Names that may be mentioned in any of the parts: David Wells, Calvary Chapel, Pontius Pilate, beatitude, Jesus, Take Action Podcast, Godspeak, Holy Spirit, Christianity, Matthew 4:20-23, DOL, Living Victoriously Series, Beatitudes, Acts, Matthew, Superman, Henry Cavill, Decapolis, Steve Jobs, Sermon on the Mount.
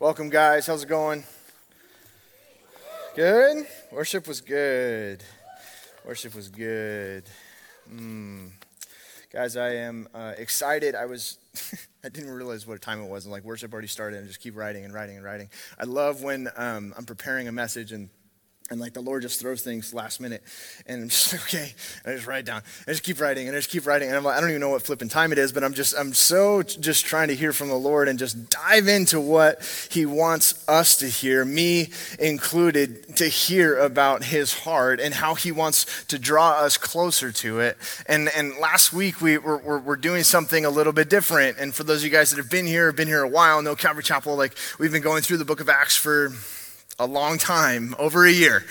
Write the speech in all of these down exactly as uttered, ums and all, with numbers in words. Welcome, guys. How's it going? Good? Worship was good. Worship was good. Mm. Guys, I am uh, excited. I was... I didn't realize what time it was. I'm like, worship already started, and just keep writing and writing and writing. I love when um, I'm preparing a message, and And like the Lord just throws things last minute, and I'm just okay. And I just write down. I just keep writing, and I just keep writing, and I'm like, I don't even know what flipping time it is, but I'm just, I'm so just trying to hear from the Lord and just dive into what He wants us to hear, me included, to hear about His heart and how He wants to draw us closer to it. And and last week we were we're, we're doing something a little bit different. And for those of you guys that have been here, have been here a while, know Calvary Chapel, like we've been going through the Book of Acts for a long time, over a year,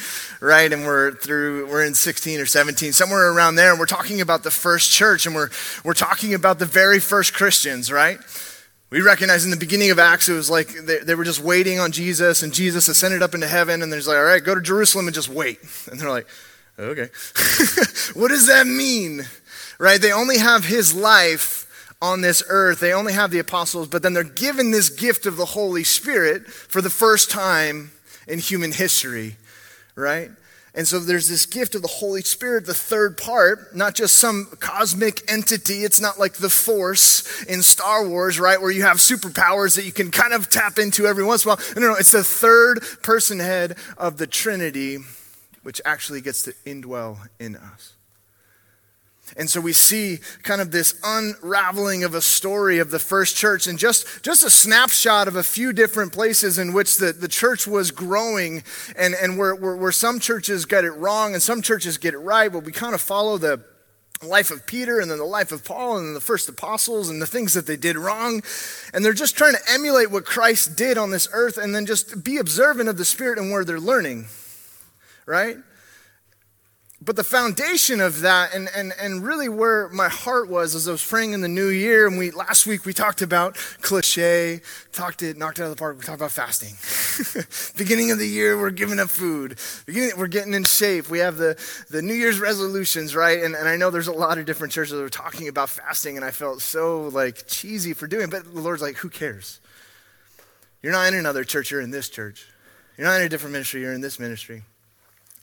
right? And we're through, we're in sixteen or seventeen, somewhere around there. And we're talking about the first church, and we're we're talking about the very first Christians, right? We recognize in the beginning of Acts, it was like they, they were just waiting on Jesus, and Jesus ascended up into heaven, and there's like, all right, go to Jerusalem and just wait. And they're like, okay, what does that mean, right? They only have His life on this earth. They only have the apostles, but then they're given this gift of the Holy Spirit for the first time in human history, right? And so there's this gift of the Holy Spirit, the third part, not just some cosmic entity. It's not like the Force in Star Wars, right, where you have superpowers that you can kind of tap into every once in a while. No, no, no, it's the third person head of the Trinity, which actually gets to indwell in us. And so we see kind of this unraveling of a story of the first church, and just, just a snapshot of a few different places in which the, the church was growing, and, and where, where, where some churches get it wrong and some churches get it right. But we kind of follow the life of Peter, and then the life of Paul, and then the first apostles, and the things that they did wrong. And they're just trying to emulate what Christ did on this earth, and then just be observant of the Spirit and where they're learning, right? But the foundation of that, and, and and really where my heart was as I was praying in the new year, and we last week we talked about cliche, talked it, knocked it out of the park. We talked about fasting. Beginning of the year, we're giving up food. Beginning, we're getting in shape. We have the, the New Year's resolutions, right? And and I know there's a lot of different churches that are talking about fasting, and I felt so like cheesy for doing it. But the Lord's like, who cares? You're not in another church. You're in this church. You're not in a different ministry. You're in this ministry.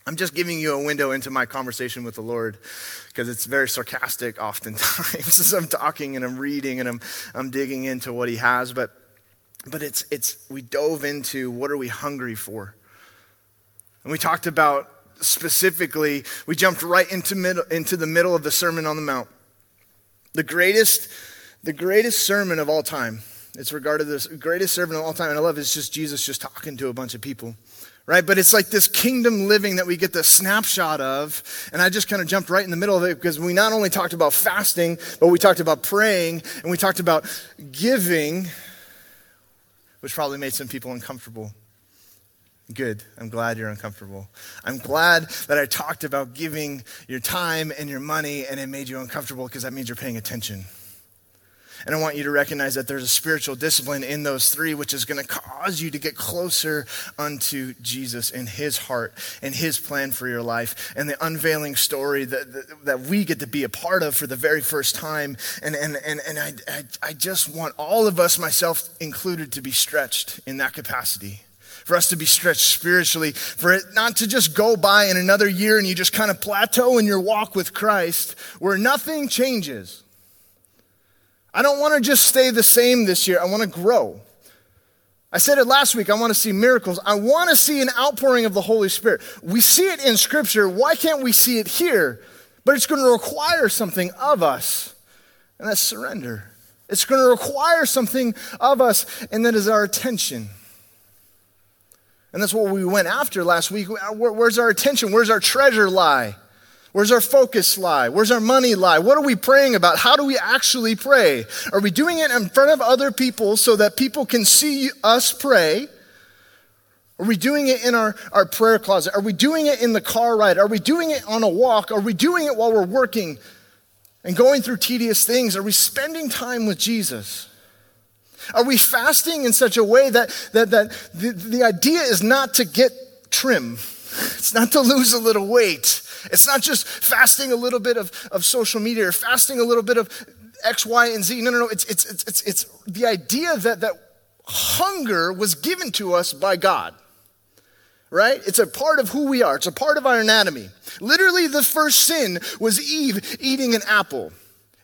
I'm just giving you a window into my conversation with the Lord, because it's very sarcastic oftentimes as I'm talking and I'm reading and I'm I'm digging into what He has. But but it's it's we dove into what are we hungry for? And we talked about specifically, we jumped right into middle into the middle of the Sermon on the Mount. The greatest, the greatest sermon of all time. It's regarded as the greatest sermon of all time. And I love it. It's just Jesus just talking to a bunch of people. Right, but it's like this kingdom living that we get the snapshot of, and I just kind of jumped right in the middle of it, because we not only talked about fasting, but we talked about praying, and we talked about giving, which probably made some people uncomfortable. Good, I'm glad you're uncomfortable. I'm glad that I talked about giving your time and your money, and it made you uncomfortable, because that means you're paying attention. And I want you to recognize that there's a spiritual discipline in those three, which is going to cause you to get closer unto Jesus and His heart and His plan for your life, and the unveiling story that that, that we get to be a part of for the very first time. And and and, and I, I I just want all of us, myself included, to be stretched in that capacity. For us to be stretched spiritually, for it not to just go by in another year and you just kind of plateau in your walk with Christ where nothing changes. I don't want to just stay the same this year. I want to grow. I said it last week. I want to see miracles. I want to see an outpouring of the Holy Spirit. We see it in Scripture. Why can't we see it here? But it's going to require something of us, and that's surrender. It's going to require something of us, and that is our attention. And that's what we went after last week. Where's our attention? Where's our treasure lie? Where's our focus lie? Where's our money lie? What are we praying about? How do we actually pray? Are we doing it in front of other people so that people can see us pray? Are we doing it in our, our prayer closet? Are we doing it in the car ride? Are we doing it on a walk? Are we doing it while we're working and going through tedious things? Are we spending time with Jesus? Are we fasting in such a way that, that, that the, the idea is not to get trim? It's not to lose a little weight. It's not just fasting a little bit of, of social media or fasting a little bit of X, Y, and Z. No, no, no. It's it's it's it's, it's the idea that, that hunger was given to us by God, right? It's a part of who we are. It's a part of our anatomy. Literally, the first sin was Eve eating an apple.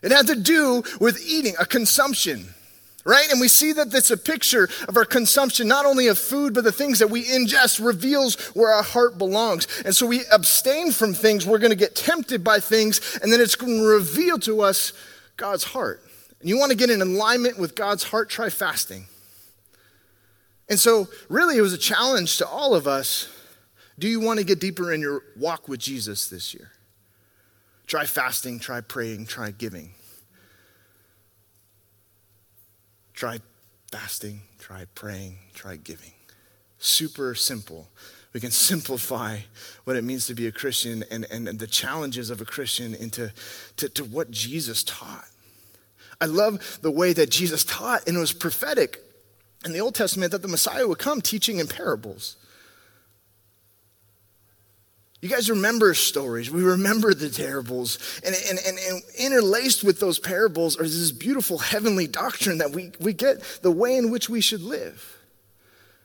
It had to do with eating, a consumption, right? And we see that it's a picture of our consumption, not only of food, but the things that we ingest reveals where our heart belongs. And so we abstain from things. We're going to get tempted by things, and then it's going to reveal to us God's heart. And you want to get in alignment with God's heart, try fasting. And so really it was a challenge to all of us. Do you want to get deeper in your walk with Jesus this year? Try fasting, try praying, try giving. Try fasting, try praying, try giving. Super simple. We can simplify what it means to be a Christian and, and the challenges of a Christian into to, to what Jesus taught. I love the way that Jesus taught, and it was prophetic in the Old Testament that the Messiah would come teaching in parables. You guys remember stories. We remember the parables. And, and, and, and interlaced with those parables are this beautiful heavenly doctrine that we, we get the way in which we should live.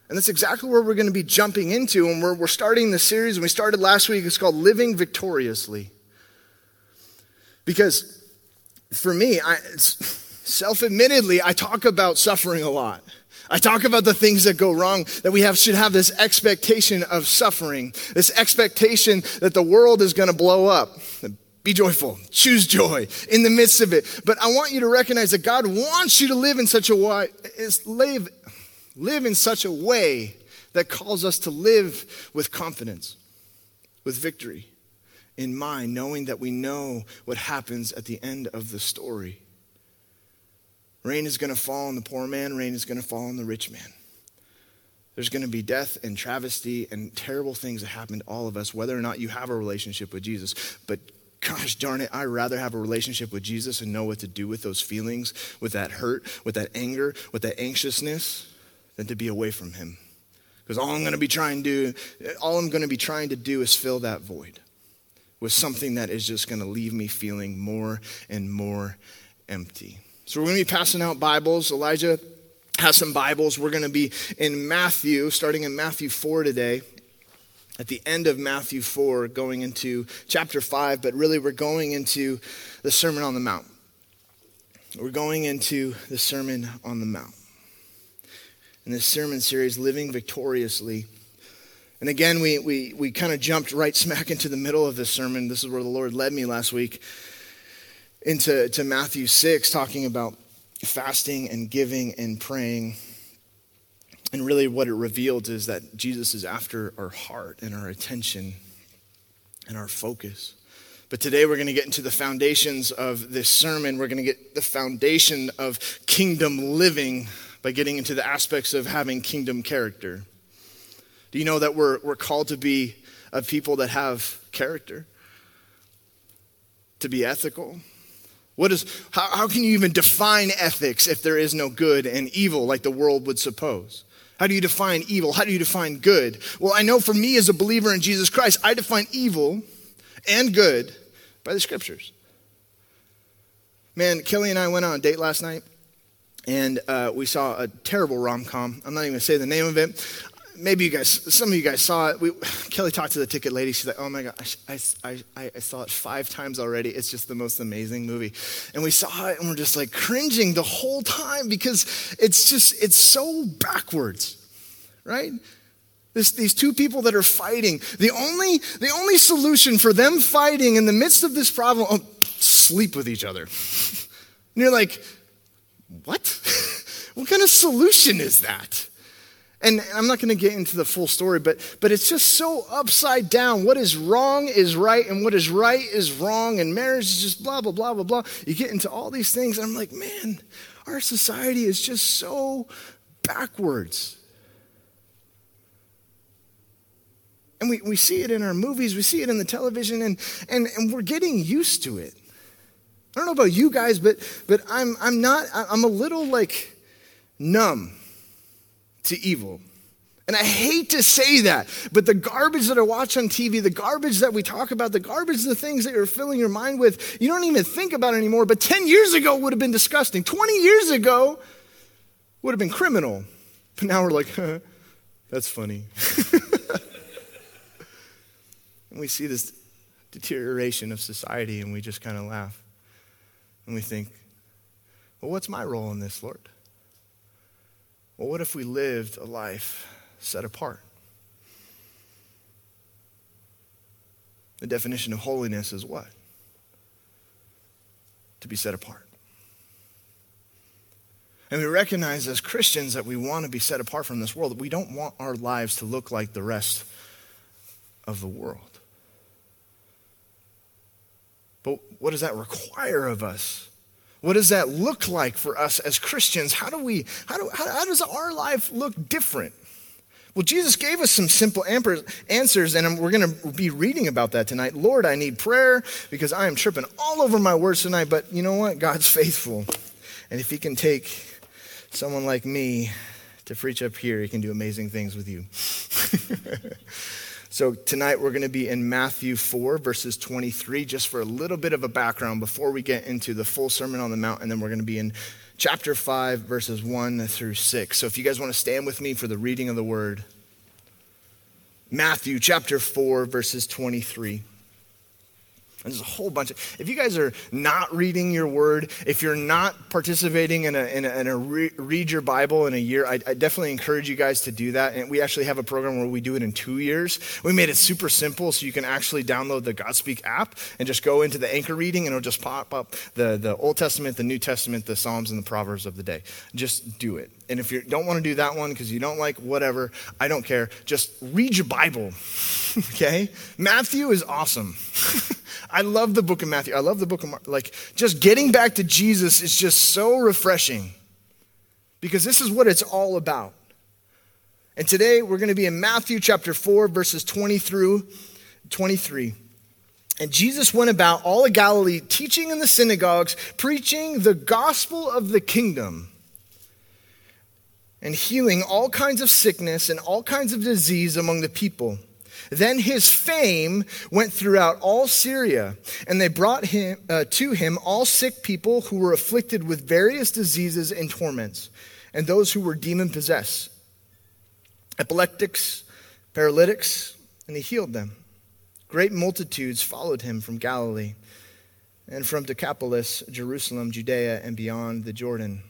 And that's exactly where we're going to be jumping into. And we're, we're starting this series, and we started last week. It's called Living Victoriously. Because for me, I, self-admittedly, I talk about suffering a lot. I talk about the things that go wrong, that we have should have this expectation of suffering, this expectation that the world is going to blow up. Be joyful. Choose joy in the midst of it. But I want you to recognize that God wants you to live in such a way, live, live in such a way that calls us to live with confidence, with victory in mind, knowing that we know what happens at the end of the story. Rain is going to fall on the poor man. Rain is going to fall on the rich man. There's going to be death and travesty and terrible things that happen to all of us, whether or not you have a relationship with Jesus. But gosh darn it, I'd rather have a relationship with Jesus and know what to do with those feelings, with that hurt, with that anger, with that anxiousness, than to be away from him. Because all I'm going to be trying to do, all I'm going to be trying to do is fill that void with something that is just going to leave me feeling more and more empty. So we're going to be passing out Bibles. Elijah has some Bibles. We're going to be in Matthew, starting in Matthew four today, at the end of Matthew four, going into chapter five, but really we're going into the Sermon on the Mount. We're going into the Sermon on the Mount. In this sermon series, Living Victoriously. And again, we we we kind of jumped right smack into the middle of this sermon. This is where the Lord led me last week. into to Matthew six, talking about fasting and giving and praying. And really what it revealed is that Jesus is after our heart and our attention and our focus. But today we're going to get into the foundations of this sermon. We're going to get the foundation of kingdom living by getting into the aspects of having kingdom character. Do you know that we're we're called to be a people that have character? To be ethical? What is, how, how can you even define ethics if there is no good and evil like the world would suppose? How do you define evil? How do you define good? Well, I know for me as a believer in Jesus Christ, I define evil and good by the scriptures. Man, Kelly and I went on a date last night, and uh, we saw a terrible rom-com. I'm not even going to say the name of it. Maybe you guys, some of you guys saw it. We, Kelly talked to the ticket lady. She's like, oh my gosh, I, I, I saw it five times already. It's just the most amazing movie. And we saw it and we're just like cringing the whole time because it's just, it's so backwards, right? This, these two people that are fighting, the only, the only solution for them fighting in the midst of this problem, oh, sleep with each other. And you're like, what? What kind of solution is that? And I'm not going to get into the full story, but but it's just so upside down. What is wrong is right, and what is right is wrong, and marriage is just blah, blah, blah, blah, blah. You get into all these things, and I'm like, man, our society is just so backwards. And we, we see it in our movies, we see it in the television, and, and, and we're getting used to it. I don't know about you guys, but but I'm I'm not, I'm a little like numb to evil. And I hate to say that, but the garbage that I watch on T V, the garbage that we talk about, the garbage, the things that you're filling your mind with, you don't even think about it anymore, but ten years ago would have been disgusting. twenty years ago would have been criminal. But now we're like, huh, that's funny. And we see this deterioration of society and we just kind of laugh. And we think, well, what's my role in this, Lord? Well, what if we lived a life set apart? The definition of holiness is what? To be set apart. And we recognize as Christians that we want to be set apart from this world, that we don't want our lives to look like the rest of the world. But what does that require of us? What does that look like for us as Christians? How do we, how do, how, how does our life look different? Well, Jesus gave us some simple answers, and we're going to be reading about that tonight. Lord, I need prayer because I am tripping all over my words tonight, but you know what? God's faithful. And if he can take someone like me to preach up here, he can do amazing things with you. So tonight we're going to be in Matthew four, verses twenty-three, just for a little bit of a background before we get into the full Sermon on the Mount, and then we're going to be in chapter five, verses one through six. So if you guys want to stand with me for the reading of the word, Matthew chapter four, verses twenty-three. And there's a whole bunch of, if you guys are not reading your word, if you're not participating in a, in a, in a re, read your Bible in a year, I, I definitely encourage you guys to do that. And we actually have a program where we do it in two years. We made it super simple so you can actually download the Godspeak app and just go into the anchor reading and it'll just pop up the, the Old Testament, the New Testament, the Psalms, and the Proverbs of the day. Just do it. And if you don't want to do that one because you don't like whatever, I don't care. Just read your Bible, okay? Matthew is awesome. I love the book of Matthew. I love the book of Mark. Like, just getting back to Jesus is just so refreshing because this is what it's all about. And today we're going to be in Matthew chapter four, verses twenty through twenty-three. And Jesus went about all of Galilee, teaching in the synagogues, preaching the gospel of the kingdom, and healing all kinds of sickness and all kinds of disease among the people. Then his fame went throughout all Syria, and they brought him uh, to him all sick people who were afflicted with various diseases and torments, and those who were demon-possessed, epileptics, paralytics, and he healed them. Great multitudes followed him from Galilee and from Decapolis, Jerusalem, Judea, and beyond the Jordan.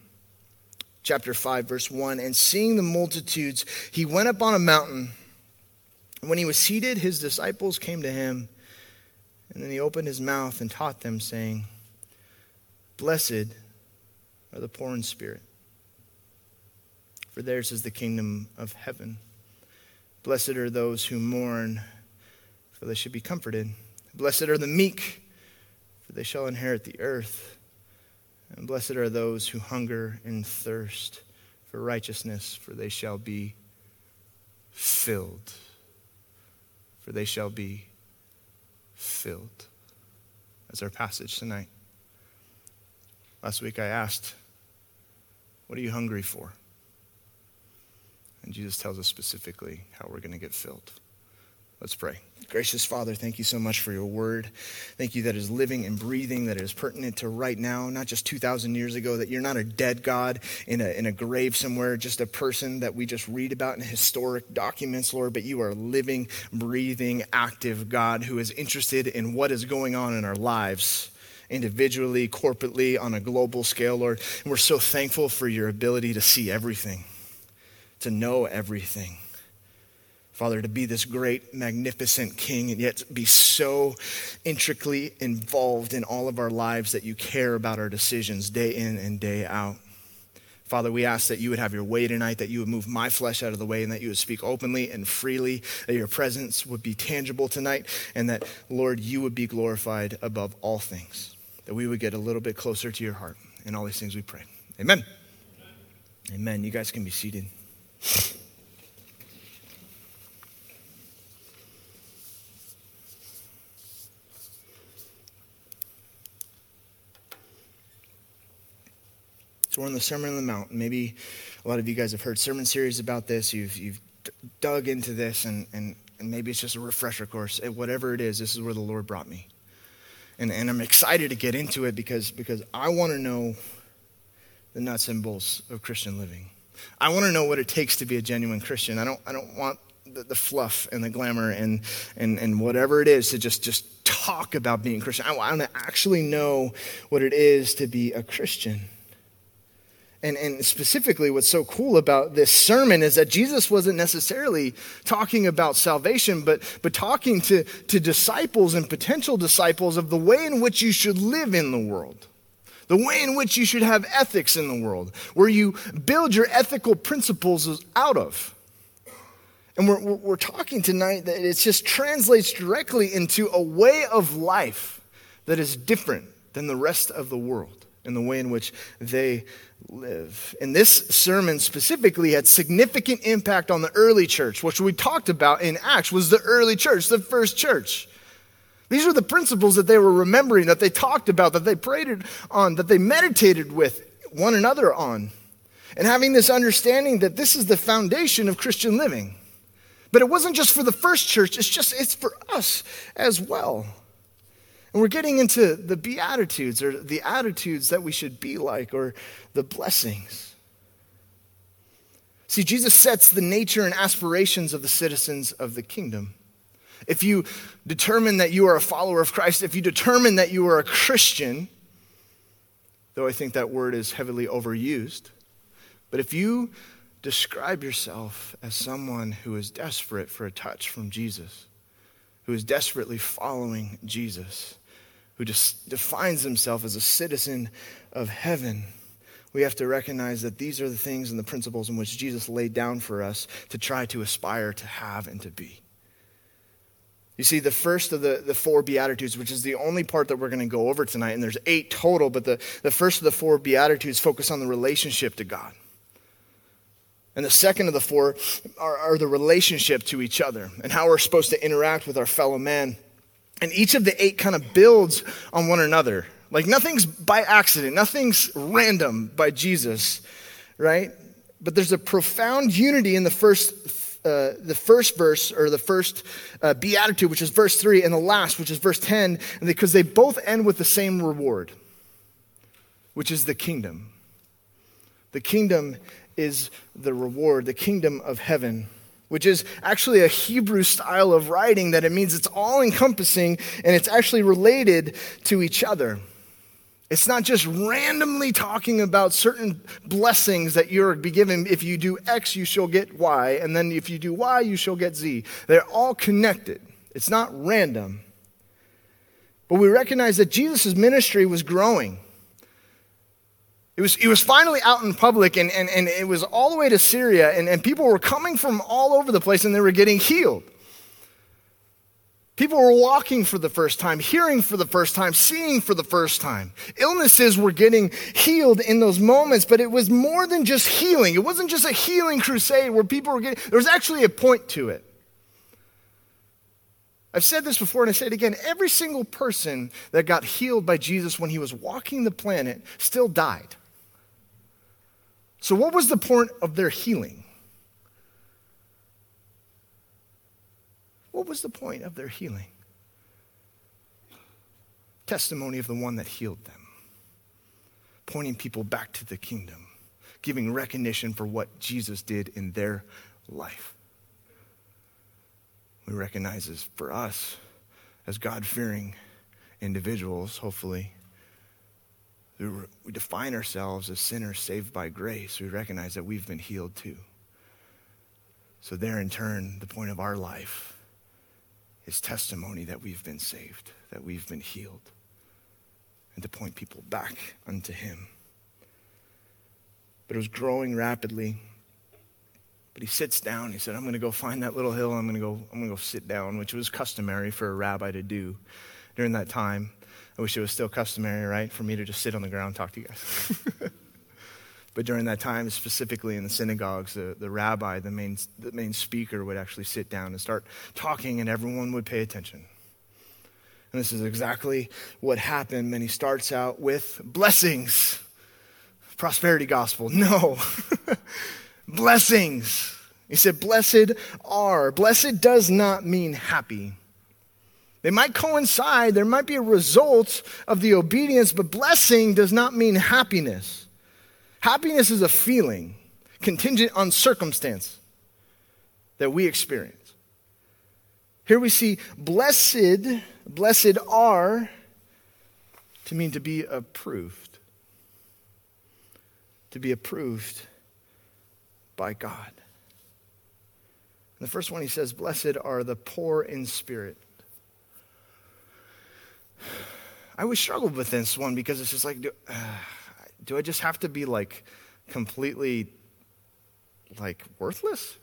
Chapter five, verse one, and seeing the multitudes, he went up on a mountain. And when he was seated, his disciples came to him. And then he opened his mouth and taught them, saying, "Blessed are the poor in spirit, for theirs is the kingdom of heaven. Blessed are those who mourn, for they should be comforted. Blessed are the meek, for they shall inherit the earth. And blessed are those who hunger and thirst for righteousness, for they shall be filled. For they shall be filled." That's our passage tonight. Last week I asked, what are you hungry for? And Jesus tells us specifically how we're going to get filled. Let's pray. Gracious Father, thank you so much for your word. Thank you that is living and breathing, that it is pertinent to right now, not just two thousand years ago, that you're not a dead God in a, in a grave somewhere, just a person that we just read about in historic documents, Lord, but you are a living, breathing, active God who is interested in what is going on in our lives, individually, corporately, on a global scale, Lord. And we're so thankful for your ability to see everything, to know everything. Father, to be this great, magnificent king and yet be so intricately involved in all of our lives that you care about our decisions day in and day out. Father, we ask that you would have your way tonight, that you would move my flesh out of the way and that you would speak openly and freely, that your presence would be tangible tonight and that, Lord, you would be glorified above all things, that we would get a little bit closer to your heart. In all these things we pray. Amen. Amen. Amen. You guys can be seated. So we're on the Sermon on the Mount. Maybe a lot of you guys have heard sermon series about this. You've you've dug into this, and, and, and maybe it's just a refresher course. Whatever it is, this is where the Lord brought me. And and I'm excited to get into it because, because I want to know the nuts and bolts of Christian living. I want to know what it takes to be a genuine Christian. I don't I don't want the, the fluff and the glamour and, and and whatever it is to just just talk about being Christian. I, I want to actually know what it is to be a Christian. And, and specifically, what's so cool about this sermon is that Jesus wasn't necessarily talking about salvation, but, but talking to, to disciples and potential disciples of the way in which you should live in the world, the way in which you should have ethics in the world, where you build your ethical principles out of. And we're, we're talking tonight that it just translates directly into a way of life that is different than the rest of the world, in the way in which they live. And this sermon specifically had significant impact on the early church, which we talked about in Acts was the early church, the first church. These were the principles that they were remembering, that they talked about, that they prayed on, that they meditated with one another on. And having this understanding that this is the foundation of Christian living. But it wasn't just for the first church, it's just it's for us as well. And we're getting into the Beatitudes, or the attitudes that we should be like, or the blessings. See, Jesus sets the nature and aspirations of the citizens of the kingdom. If you determine that you are a follower of Christ, if you determine that you are a Christian, though I think that word is heavily overused, but if you describe yourself as someone who is desperate for a touch from Jesus, who is desperately following Jesus, who just defines himself as a citizen of heaven, we have to recognize that these are the things and the principles in which Jesus laid down for us to try to aspire to have and to be. You see, the first of the, the four Beatitudes, which is the only part that we're going to go over tonight, and there's eight total, but the, the first of the four Beatitudes focus on the relationship to God. And the second of the four are, are the relationship to each other and how we're supposed to interact with our fellow man. And each of the eight kind of builds on one another. Like nothing's by accident, nothing's random by Jesus, right? But there's a profound unity in the first uh, the first verse or the first uh, beatitude, which is verse three, and the last, which is verse ten, because they both end with the same reward, which is the kingdom. The kingdom is the reward, the kingdom of heaven, which is actually a Hebrew style of writing that it means it's all-encompassing and it's actually related to each other. It's not just randomly talking about certain blessings that you're be given. If you do X, you shall get Y, and then if you do Y, you shall get Z. They're all connected. It's not random. But we recognize that Jesus' ministry was growing. It was, it was finally out in public, and, and, and it was all the way to Syria, and, and people were coming from all over the place, and they were getting healed. People were walking for the first time, hearing for the first time, seeing for the first time. Illnesses were getting healed in those moments, but it was more than just healing. It wasn't just a healing crusade where people were getting, there was actually a point to it. I've said this before and I say it again. Every single person that got healed by Jesus when he was walking the planet still died. So what was the point of their healing? What was the point of their healing? Testimony of the one that healed them. Pointing people back to the kingdom. Giving recognition for what Jesus did in their life. We recognize this for us as God-fearing individuals, hopefully. We, re- we define ourselves as sinners saved by grace. We recognize that we've been healed too. So there in turn, the point of our life is testimony that we've been saved, that we've been healed, and to point people back unto him. But it was growing rapidly. But he sits down. He said, I'm going to go find that little hill. I'm going to go I'm going to go sit down, which was customary for a rabbi to do during that time. I wish it was still customary, right, for me to just sit on the ground and talk to you guys. But during that time, specifically in the synagogues, the, the rabbi, the main, the main speaker would actually sit down and start talking, and everyone would pay attention. And this is exactly what happened. And he starts out with blessings. Prosperity gospel. No. Blessings. He said, blessed are. Blessed does not mean happy. They might coincide. There might be a result of the obedience, but blessing does not mean happiness. Happiness is a feeling. contingent on circumstance that we experience. Here we see blessed, blessed are, to mean to be approved. To be approved by God. And the first one he says, blessed are the poor in spirit. I always struggled with this one because it's just like, do, uh, do I just have to be like completely like worthless?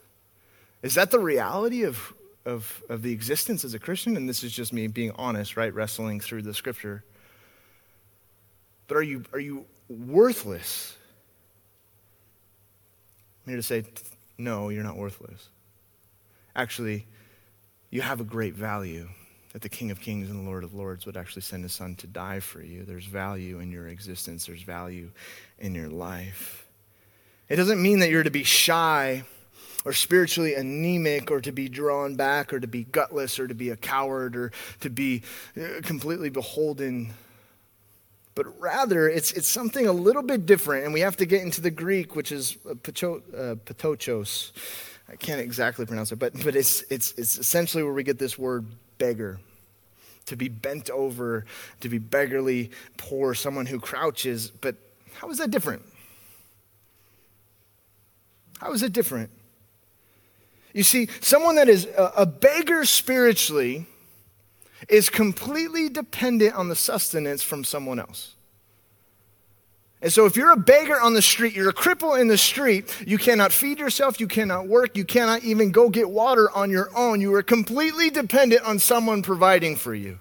Is that the reality of, of, of the existence as a Christian? And this is just me being honest, right? Wrestling through the scripture. But are you, are you worthless? I'm here to say, no, you're not worthless. Actually, you have a great value that the King of Kings and the Lord of Lords would actually send his son to die for you. There's value in your existence. There's value in your life. It doesn't mean that you're to be shy or spiritually anemic or to be drawn back or to be gutless or to be a coward or to be completely beholden. But rather, it's it's something a little bit different, and we have to get into the Greek, which is patochos. I can't exactly pronounce it, but but it's it's it's essentially where we get this word beggar, to be bent over, to be beggarly, poor, someone who crouches. But how is that different? How is it different? You see, someone that is a, a beggar spiritually is completely dependent on the sustenance from someone else. And so if you're a beggar on the street, you're a cripple in the street, you cannot feed yourself, you cannot work, you cannot even go get water on your own. You are completely dependent on someone providing for you.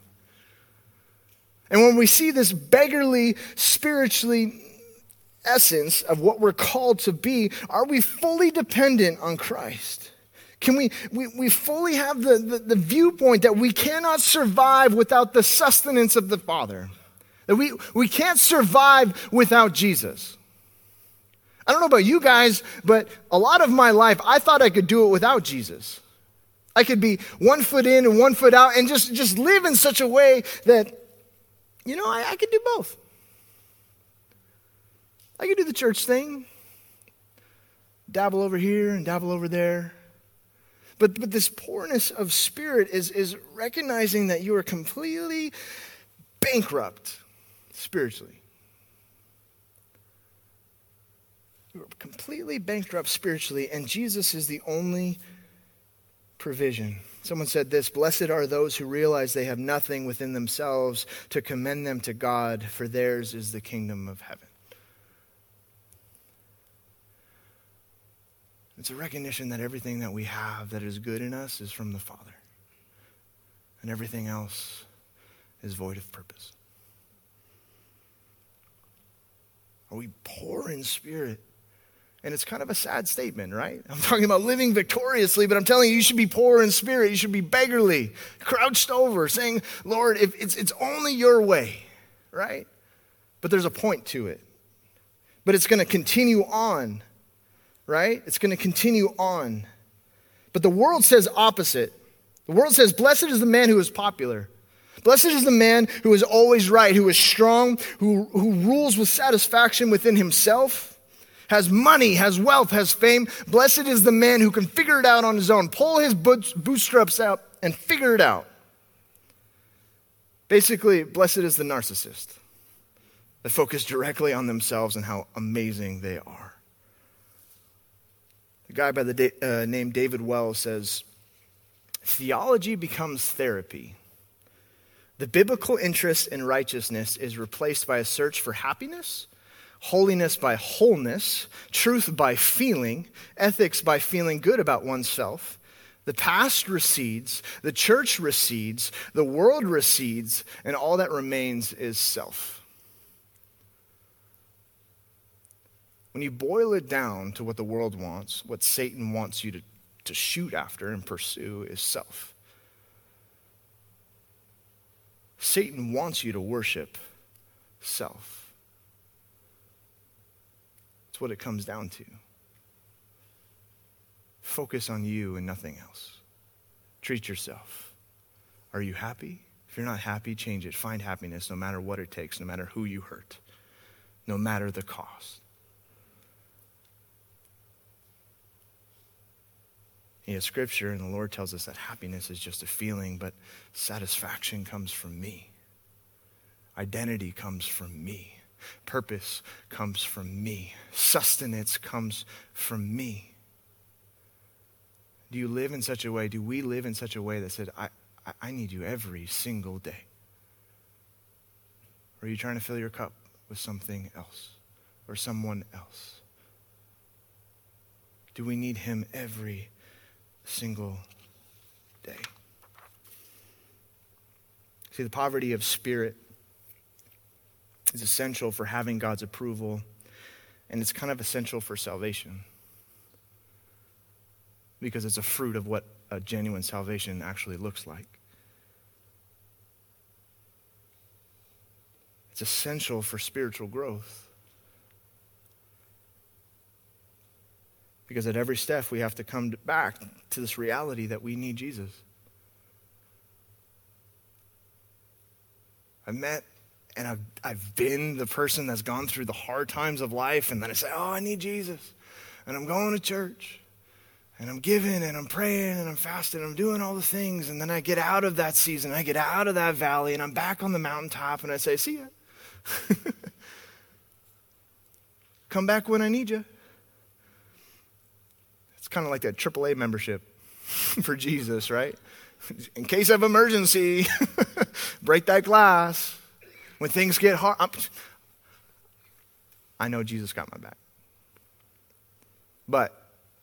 And when we see this beggarly, spiritually essence of what we're called to be, are we fully dependent on Christ? Can we, we, we fully have the, the, the viewpoint that we cannot survive without the sustenance of the Father? That we, we can't survive without Jesus. I don't know about you guys, but a lot of my life, I thought I could do it without Jesus. I could be one foot in and one foot out and just, just live in such a way that, you know, I, I could do both. I could do the church thing, dabble over here and dabble over there. But, but this poorness of spirit is, is recognizing that you are completely bankrupt spiritually. You are completely bankrupt spiritually, and Jesus is the only provision. Someone said this, blessed are those who realize they have nothing within themselves to commend them to God, for theirs is the kingdom of heaven. It's a recognition that everything that we have that is good in us is from the Father. And everything else is void of purpose. Are we poor in spirit? And it's kind of a sad statement, right? I'm talking about living victoriously, but I'm telling you, you should be poor in spirit. You should be beggarly, crouched over, saying, Lord, if it's, it's only your way, right? But there's a point to it. But it's going to continue on. Right? It's going to continue on. But the world says opposite. The world says, blessed is the man who is popular. Blessed is the man who is always right, who is strong, who, who rules with satisfaction within himself, has money, has wealth, has fame. Blessed is the man who can figure it out on his own, pull his bootstraps out and figure it out. Basically, blessed is the narcissist that focus directly on themselves and how amazing they are. A guy by the uh, name David Wells says, theology becomes therapy. The biblical interest in righteousness is replaced by a search for happiness, holiness by wholeness, truth by feeling, ethics by feeling good about oneself. The past recedes, the church recedes, the world recedes, and all that remains is self. When you boil it down to what the world wants, what Satan wants you to, to shoot after and pursue is self. Satan wants you to worship self. That's what it comes down to. Focus on you and nothing else. Treat yourself. Are you happy? If you're not happy, change it. Find happiness no matter what it takes, no matter who you hurt, no matter the cost. You know, Scripture and the Lord tells us that happiness is just a feeling, but satisfaction comes from me. Identity comes from me. Purpose comes from me. Sustenance comes from me. Do you live in such a way, do we live in such a way that said, I, I need you every single day? Or are you trying to fill your cup with something else or someone else? Do we need him every single day? See, the poverty of spirit is essential for having God's approval, and it's kind of essential for salvation because it's a fruit of what a genuine salvation actually looks like. It's essential for spiritual growth because at every step we have to come back to this reality that we need Jesus. I met and I've, I've been the person that's gone through the hard times of life, and then I say, oh, I need Jesus, and I'm going to church, and I'm giving, and I'm praying, and I'm fasting, and I'm doing all the things, and then I get out of that season, I get out of that valley, and I'm back on the mountaintop, and I say, see ya. Come back when I need you. It's kind of like that triple A membership for Jesus, right? In case of emergency, break that glass. When things get hard, I'm, I know Jesus got my back. But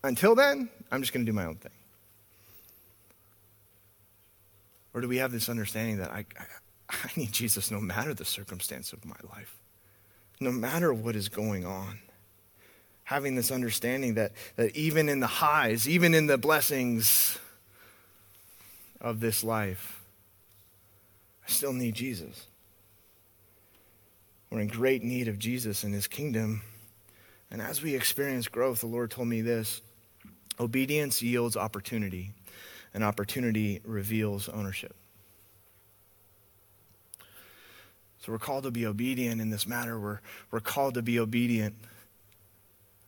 until then, I'm just going to do my own thing. Or do we have this understanding that I, I, I need Jesus no matter the circumstance of my life, no matter what is going on? Having this understanding that, that even in the highs, even in the blessings of this life, I still need Jesus. We're in great need of Jesus and his kingdom. And as we experience growth, the Lord told me this: obedience yields opportunity, and opportunity reveals ownership. So we're called to be obedient in this matter. We're, we're called to be obedient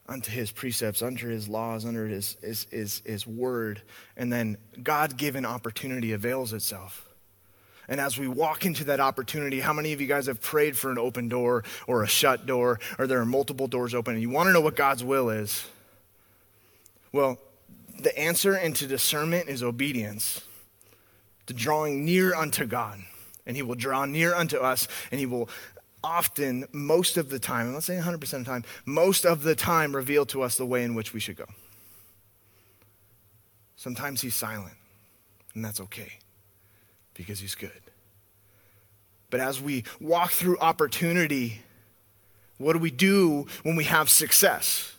unto his precepts, unto his laws, under his, his, his, his word. And then God-given opportunity avails itself. And as we walk into that opportunity, how many of you guys have prayed for an open door or a shut door, or there are multiple doors open and you want to know what God's will is? Well, the answer into discernment is obedience, to drawing near unto God. And he will draw near unto us, and he will often, most of the time, I'm not saying one hundred percent of the time, most of the time reveal to us the way in which we should go. Sometimes he's silent, and that's okay, because he's good. But as we walk through opportunity, what do we do when we have success?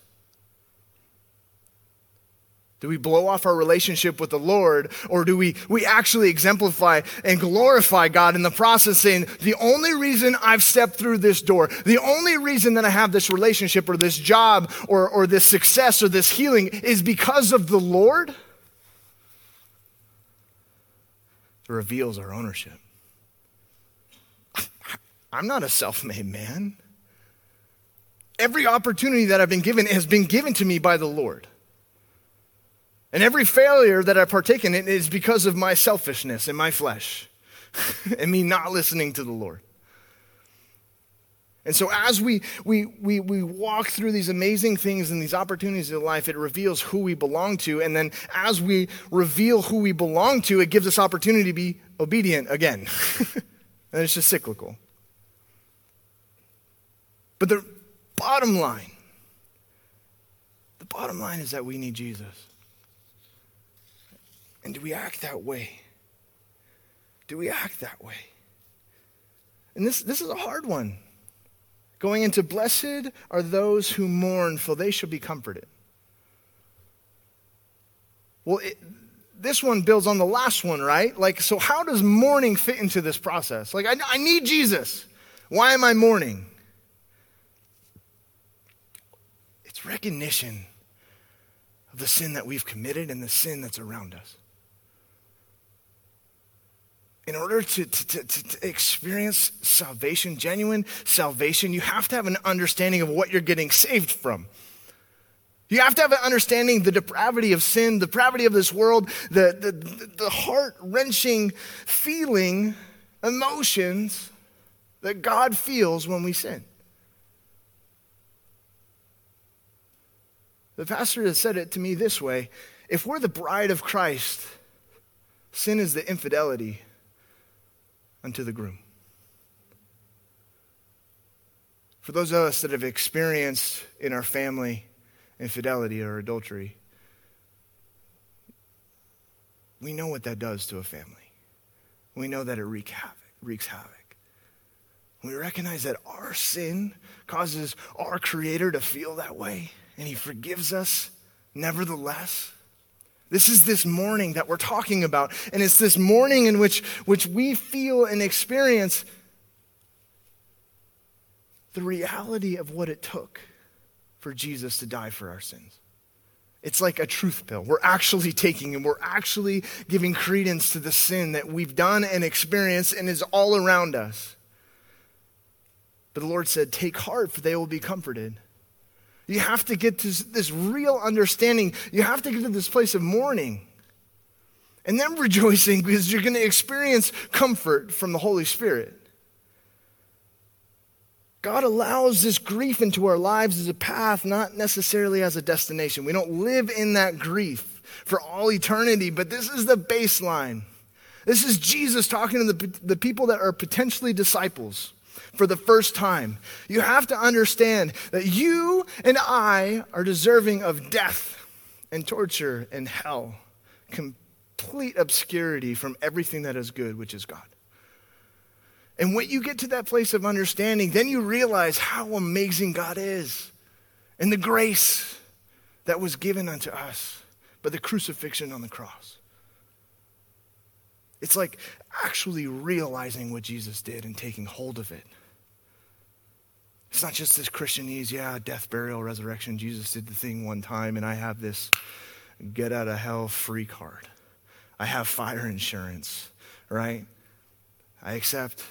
Do we blow off our relationship with the Lord, or do we, we actually exemplify and glorify God in the process, saying, the only reason I've stepped through this door, the only reason that I have this relationship or this job or, or this success or this healing is because of the Lord? Reveals our ownership. I'm not a self-made man. Every opportunity that I've been given has been given to me by the Lord. And every failure that I partake in is because of my selfishness and my flesh and me not listening to the Lord. And so as we, we we we walk through these amazing things and these opportunities in life, it reveals who we belong to. And then as we reveal who we belong to, it gives us opportunity to be obedient again. And it's just cyclical. But the bottom line, the bottom line is that we need Jesus. And do we act that way? Do we act that way? And this this is a hard one. Going into, blessed are those who mourn, for they shall be comforted. Well, it, this one builds on the last one, right? Like, so how does mourning fit into this process? Like, I, I need Jesus. Why am I mourning? It's recognition of the sin that we've committed and the sin that's around us. In order to, to, to, to experience salvation, genuine salvation, you have to have an understanding of what you're getting saved from. You have to have an understanding of the depravity of sin, the depravity of this world, the, the, the heart-wrenching feeling, emotions that God feels when we sin. The pastor has said it to me this way: if we're the bride of Christ, sin is the infidelity unto the groom. For those of us that have experienced in our family infidelity or adultery, we know what that does to a family. We know that it wreak havoc, wreaks havoc. We recognize that our sin causes our Creator to feel that way, and He forgives us nevertheless. This is this morning that we're talking about, and it's this morning in which, which we feel and experience the reality of what it took for Jesus to die for our sins. It's like a truth pill. We're actually taking and we're actually giving credence to the sin that we've done and experienced and is all around us. But the Lord said, take heart, for they will be comforted. You have to get to this real understanding. You have to get to this place of mourning and then rejoicing, because you're going to experience comfort from the Holy Spirit. God allows this grief into our lives as a path, not necessarily as a destination. We don't live in that grief for all eternity, but this is the baseline. This is Jesus talking to the, the people that are potentially disciples for the first time. You have to understand that you and I are deserving of death and torture and hell, complete obscurity from everything that is good, which is God. And when you get to that place of understanding, then you realize how amazing God is and the grace that was given unto us by the crucifixion on the cross. It's like actually realizing what Jesus did and taking hold of it. It's not just this Christianese, yeah, death, burial, resurrection. Jesus did the thing one time and I have this get out of hell free card. I have fire insurance, right? I accept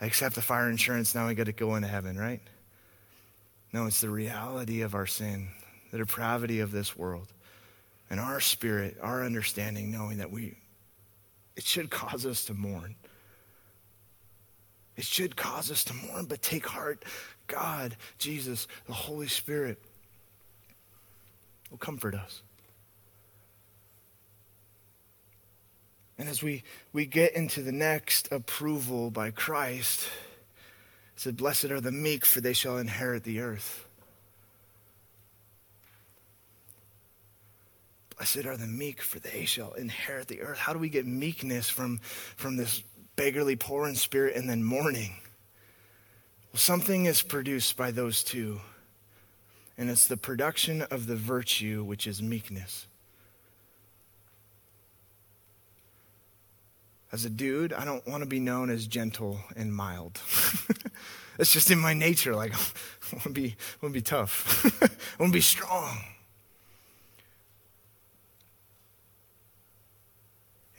I accept the fire insurance, now I got to go into heaven, right? No, it's the reality of our sin, the depravity of this world, and our spirit, our understanding, knowing that we, it should cause us to mourn. It should cause us to mourn, but take heart. God, Jesus, the Holy Spirit will comfort us. And as we, we get into the next approval by Christ, it said, blessed are the meek, for they shall inherit the earth. Blessed are the meek, for they shall inherit the earth. How do we get meekness from, from this beggarly, poor in spirit, and then mourning? Well, something is produced by those two, and it's the production of the virtue, which is meekness. As a dude, I don't want to be known as gentle and mild. That's just in my nature. Like, I want to be, I want to be tough. I want to be strong.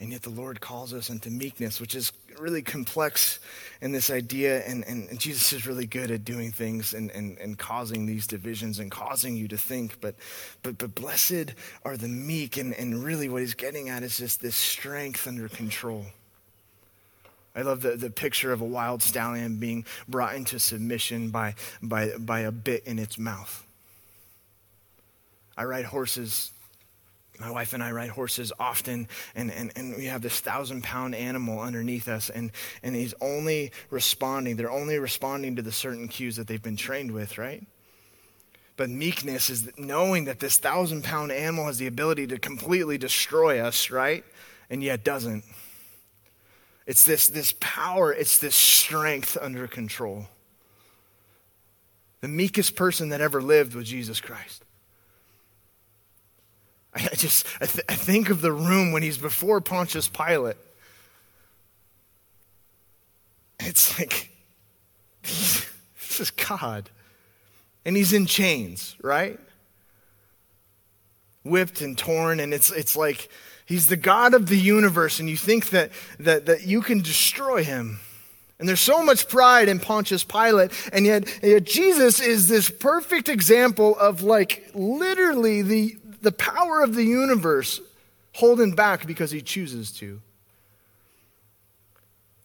And yet the Lord calls us into meekness, which is really complex in this idea. And, and, and Jesus is really good at doing things and, and, and causing these divisions and causing you to think. But but, but blessed are the meek. And, and really what he's getting at is just this strength under control. I love the, the picture of a wild stallion being brought into submission by, by, by a bit in its mouth. I ride horses. My wife and I ride horses often, and, and, and we have this thousand-pound animal underneath us, and, and he's only responding. They're only responding to the certain cues that they've been trained with, right? But meekness is knowing that this thousand-pound animal has the ability to completely destroy us, right? And yet doesn't. It's this, this power. It's this strength under control. The meekest person that ever lived was Jesus Christ. I just, I, th- I think of the room when he's before Pontius Pilate. It's like, this is God. And he's in chains, right? Whipped and torn, and it's it's like, he's the God of the universe, and you think that that, that you can destroy him. And there's so much pride in Pontius Pilate, and yet, yet Jesus is this perfect example of like literally the, the power of the universe holding back because he chooses to.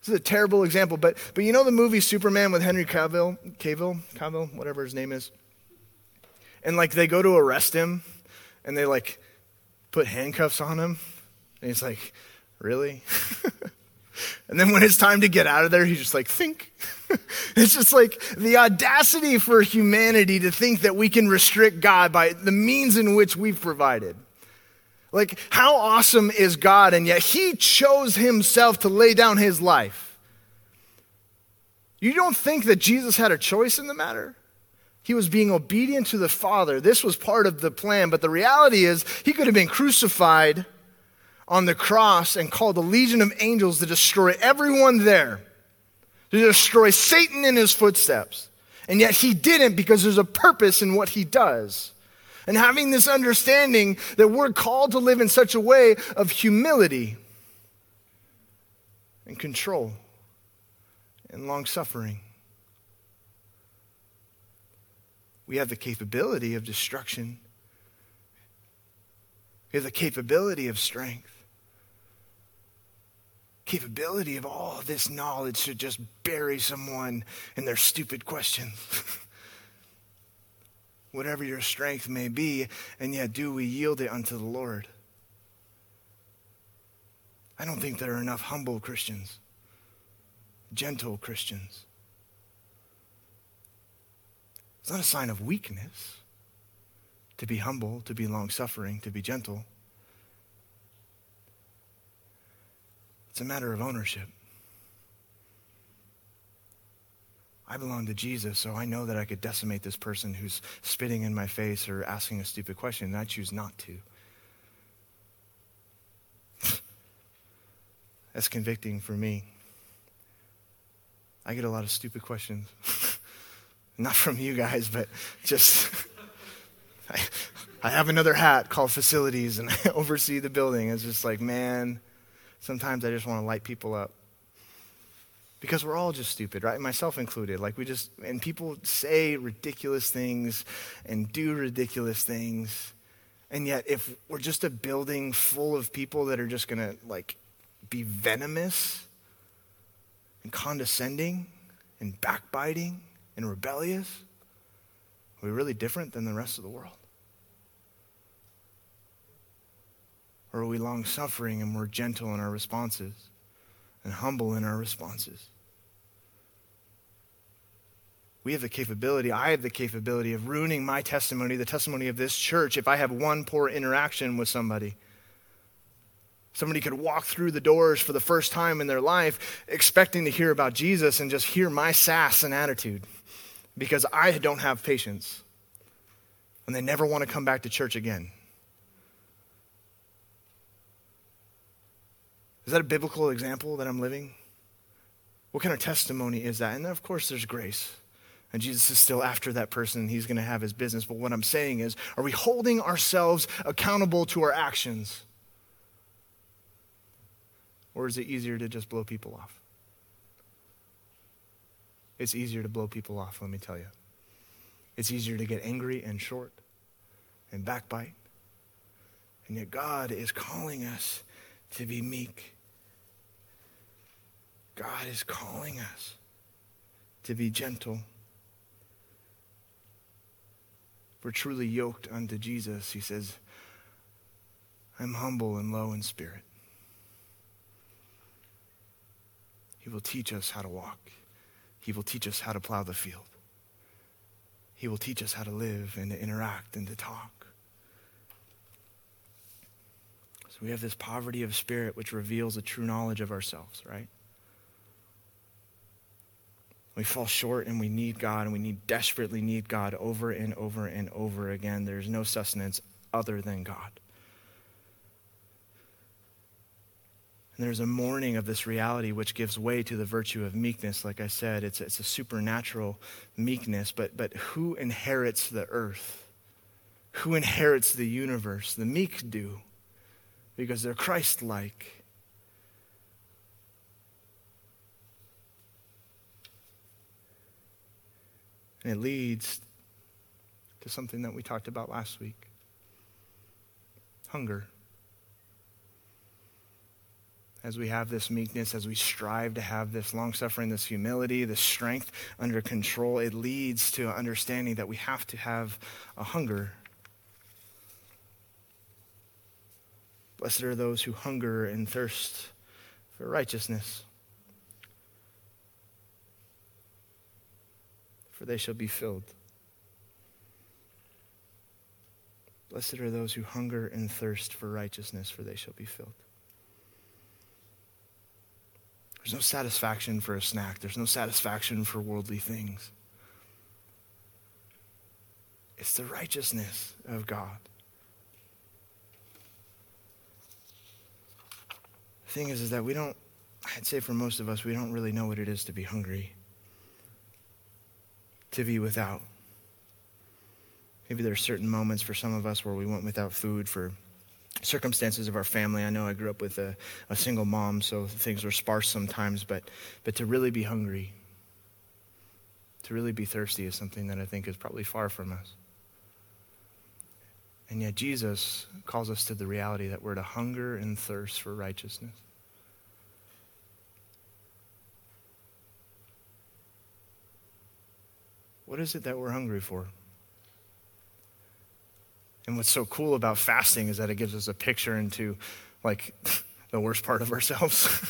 This is a terrible example, but but you know the movie Superman with Henry Cavill, Cavill, Cavill, whatever his name is? And like they go to arrest him, and they like put handcuffs on him, and he's like, really? And then when it's time to get out of there, he's just like, think. It's just like the audacity for humanity to think that we can restrict God by the means in which we've provided. Like, how awesome is God? And yet he chose himself to lay down his life. You don't think that Jesus had a choice in the matter? He was being obedient to the Father. This was part of the plan. But the reality is he could have been crucified on the cross and called a legion of angels to destroy everyone there, to destroy Satan in his footsteps. And yet he didn't, because there's a purpose in what he does. And having this understanding that we're called to live in such a way of humility and control and long-suffering. We have the capability of destruction. We have the capability of strength. Capability of all this knowledge to just bury someone in their stupid questions. Whatever your strength may be, and yet do we yield it unto the Lord? I don't think there are enough humble Christians, gentle Christians. It's not a sign of weakness to be humble, to be long-suffering, to be gentle. It's a matter of ownership. I belong to Jesus, so I know that I could decimate this person who's spitting in my face or asking a stupid question, and I choose not to. That's convicting for me. I get a lot of stupid questions. Not from you guys, but just, I, I have another hat called facilities, and I oversee the building. It's just like, man, sometimes I just want to light people up. Because we're all just stupid, right? Myself included. Like we just, and people say ridiculous things and do ridiculous things. And yet if we're just a building full of people that are just going to like be venomous and condescending and backbiting and rebellious, are we really different than the rest of the world? Or are we long-suffering and we're gentle in our responses? And humble in our responses. We have the capability, I have the capability of ruining my testimony, the testimony of this church, if I have one poor interaction with somebody. Somebody could walk through the doors for the first time in their life expecting to hear about Jesus and just hear my sass and attitude because I don't have patience. And they never want to come back to church again. Is that a biblical example that I'm living? What kind of testimony is that? And then of course there's grace. And Jesus is still after that person. He's going to have his business. But what I'm saying is, are we holding ourselves accountable to our actions? Or is it easier to just blow people off? It's easier to blow people off, let me tell you. It's easier to get angry and short and backbite. And yet God is calling us to be meek. God is calling us to be gentle. If we're truly yoked unto Jesus, he says, I'm humble and low in spirit. He will teach us how to walk. He will teach us how to plow the field. He will teach us how to live and to interact and to talk. So we have this poverty of spirit which reveals a true knowledge of ourselves, right? We fall short and we need God, and we need desperately need God over and over and over again. There's no sustenance other than God. And there's a mourning of this reality which gives way to the virtue of meekness. Like I said, it's, it's a supernatural meekness, but, but who inherits the earth? Who inherits the universe? The meek do, because they're Christ-like. And it leads to something that we talked about last week. Hunger. As we have this meekness, as we strive to have this long-suffering, this humility, this strength under control, it leads to an understanding that we have to have a hunger. Blessed are those who hunger and thirst for righteousness, for they shall be filled. Blessed are those who hunger and thirst for righteousness, for they shall be filled. There's no satisfaction for a snack. There's no satisfaction for worldly things. It's the righteousness of God. The thing is, is that we don't, I'd say for most of us, we don't really know what it is to be hungry, to be without. Maybe there are certain moments for some of us where we went without food for circumstances of our family. I know I grew up with a, a single mom, so things were sparse sometimes, but, but to really be hungry, to really be thirsty is something that I think is probably far from us. And yet Jesus calls us to the reality that we're to hunger and thirst for righteousness. What is it that we're hungry for? And what's so cool about fasting is that it gives us a picture into, like, the worst part of ourselves.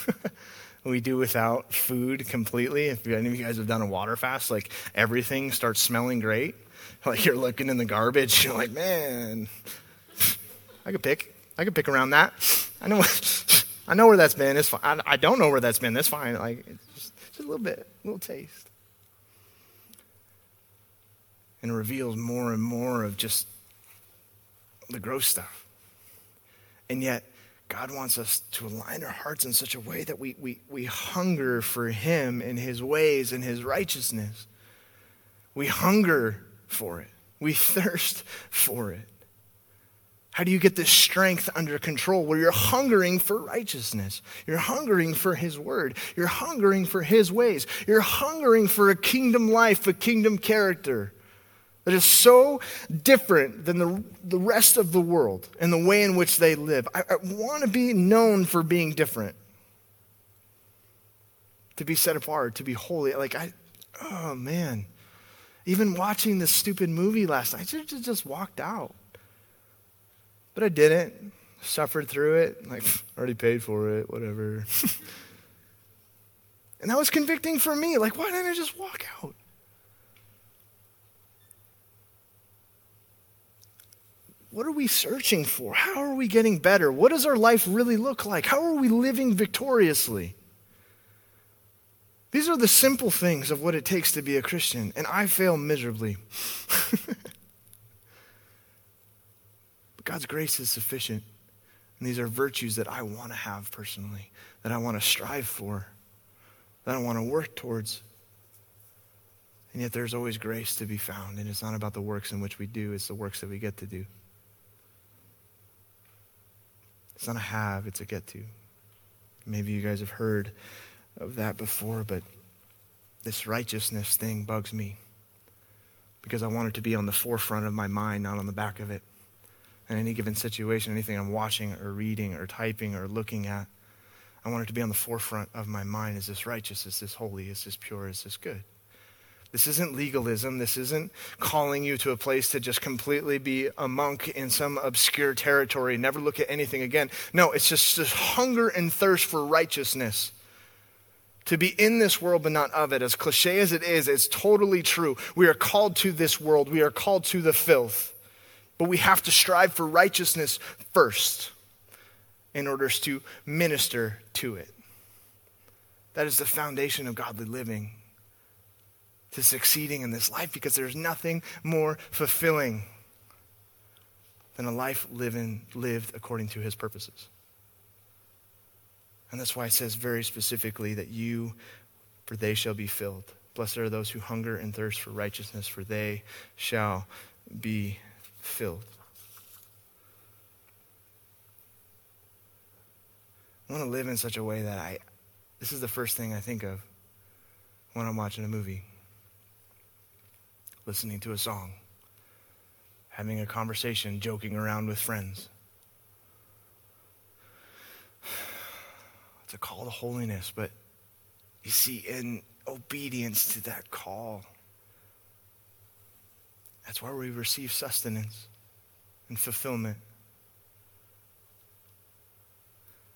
We do without food completely. If any of you guys have done a water fast, like, everything starts smelling great. Like, you're looking in the garbage. You're like, man, I could pick. I could pick around that. I know I know where that's been. It's fine. I, I don't know where that's been. That's fine. Like, it's just, just a little bit, a little taste. And it reveals more and more of just the gross stuff. And yet, God wants us to align our hearts in such a way that we we we hunger for him and his ways and his righteousness. We hunger for it. We thirst for it. How do you get this strength under control? Well, you're hungering for righteousness. You're hungering for his word. You're hungering for his ways. You're hungering for a kingdom life, a kingdom character that is so different than the, the rest of the world and the way in which they live. I, I want to be known for being different, to be set apart, to be holy. Like, I, oh, man. Even watching this stupid movie last night, I should have just walked out. But I didn't. Suffered through it. Like, already paid for it, whatever. And that was convicting for me. Like, why didn't I just walk out? What are we searching for? How are we getting better? What does our life really look like? How are we living victoriously? These are the simple things of what it takes to be a Christian, and I fail miserably. But God's grace is sufficient, and these are virtues that I want to have personally, that I want to strive for, that I want to work towards. And yet there's always grace to be found, and it's not about the works in which we do, it's the works that we get to do. It's not a have, it's a get to. Maybe you guys have heard of that before, but this righteousness thing bugs me because I want it to be on the forefront of my mind, not on the back of it. In any given situation, anything I'm watching or reading or typing or looking at, I want it to be on the forefront of my mind. Is this righteous? Is this holy? Is this pure? Is this good? This isn't legalism. This isn't calling you to a place to just completely be a monk in some obscure territory, never look at anything again. No, it's just this hunger and thirst for righteousness. To be in this world but not of it. As cliche as it is, it's totally true. We are called to this world. We are called to the filth. But we have to strive for righteousness first in order to minister to it. That is the foundation of godly living, to succeeding in this life, because there's nothing more fulfilling than a life living, lived according to his purposes. And that's why it says very specifically that you, for they shall be filled. Blessed are those who hunger and thirst for righteousness, for they shall be filled. I want to live in such a way that I, this is the first thing I think of when I'm watching a movie. listening to a song, having a conversation, joking around with friends. It's a call to holiness, but you see, in obedience to that call, that's where we receive sustenance and fulfillment.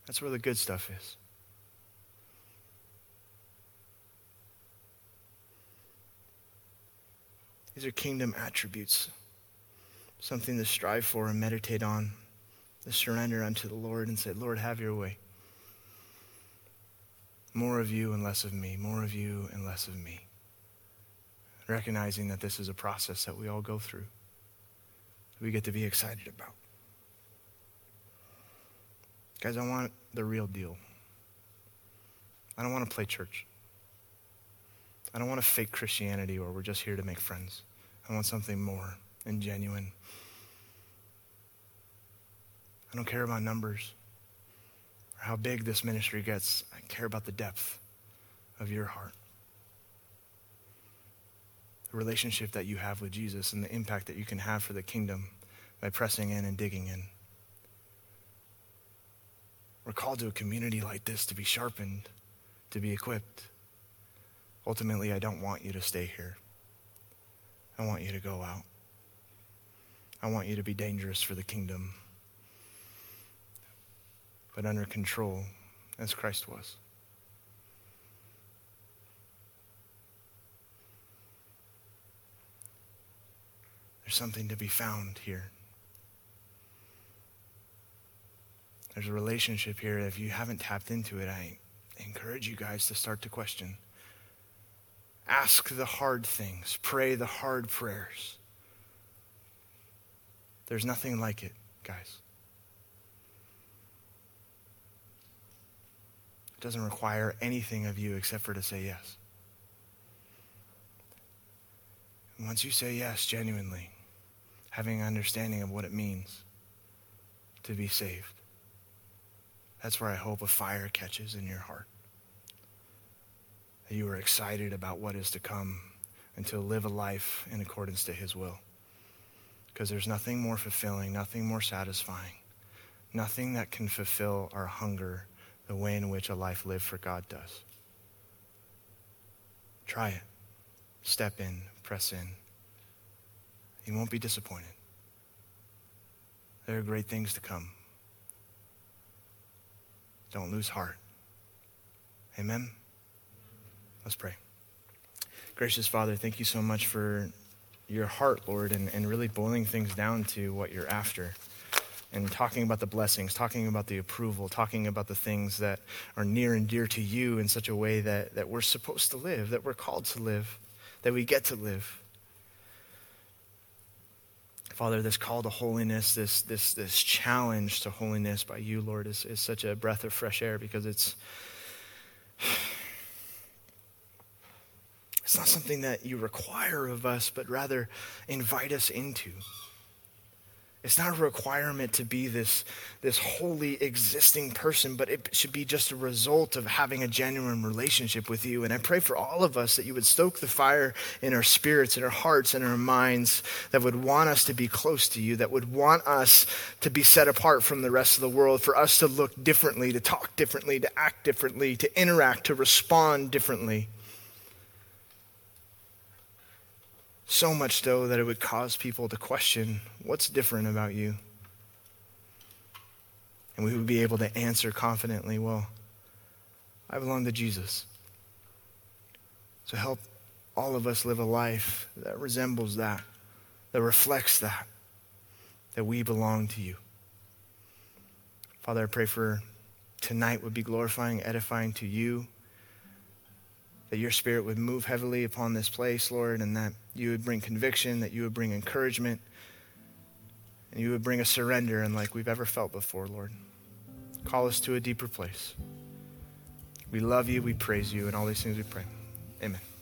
That's where the good stuff is. These are kingdom attributes, something to strive for and meditate on, to surrender unto the Lord and say, Lord, have your way. More of you and less of me, more of you and less of me. Recognizing that this is a process that we all go through, we get to be excited about. Guys, I want the real deal. I don't want to play church. I don't want a fake Christianity where we're just here to make friends. I want something more and genuine. I don't care about numbers or how big this ministry gets. I care about the depth of your heart, the relationship that you have with Jesus and the impact that you can have for the kingdom by pressing in and digging in. We're called to a community like this to be sharpened, to be equipped. Ultimately, I don't want you to stay here. I want you to go out. I want you to be dangerous for the kingdom, but under control as Christ was. There's something to be found here. There's a relationship here. If you haven't tapped into it, I encourage you guys to start to question. Ask the hard things. Pray the hard prayers. There's nothing like it, guys. It doesn't require anything of you except for to say yes. And once you say yes genuinely, having an understanding of what it means to be saved, that's where I hope a fire catches in your heart. That you are excited about what is to come and to live a life in accordance to his will. Because there's nothing more fulfilling, nothing more satisfying, nothing that can fulfill our hunger the way in which a life lived for God does. Try it. Step in, press in. You won't be disappointed. There are great things to come. Don't lose heart. Amen? Let's pray. Gracious Father, thank you so much for your heart, Lord, and, and really boiling things down to what you're after and talking about the blessings, talking about the approval, talking about the things that are near and dear to you in such a way that, that we're supposed to live, that we're called to live, that we get to live. Father, this call to holiness, this this this challenge to holiness by you, Lord, is, is such a breath of fresh air because it's it's not something that you require of us, but rather invite us into. It's not a requirement to be this, this holy existing person, but it should be just a result of having a genuine relationship with you. And I pray for all of us that you would stoke the fire in our spirits, in our hearts, in our minds that would want us to be close to you, that would want us to be set apart from the rest of the world, for us to look differently, to talk differently, to act differently, to interact, to respond differently. So much, though, that it would cause people to question what's different about you. And we would be able to answer confidently, well, I belong to Jesus. So help all of us live a life that resembles that, that reflects that, that we belong to you. Father, I pray for tonight would be glorifying, edifying to you, that your spirit would move heavily upon this place, Lord, and that you would bring conviction, that you would bring encouragement, and you would bring a surrender unlike we've ever felt before, Lord. Call us to a deeper place. We love you, we praise you, and all these things we pray. Amen.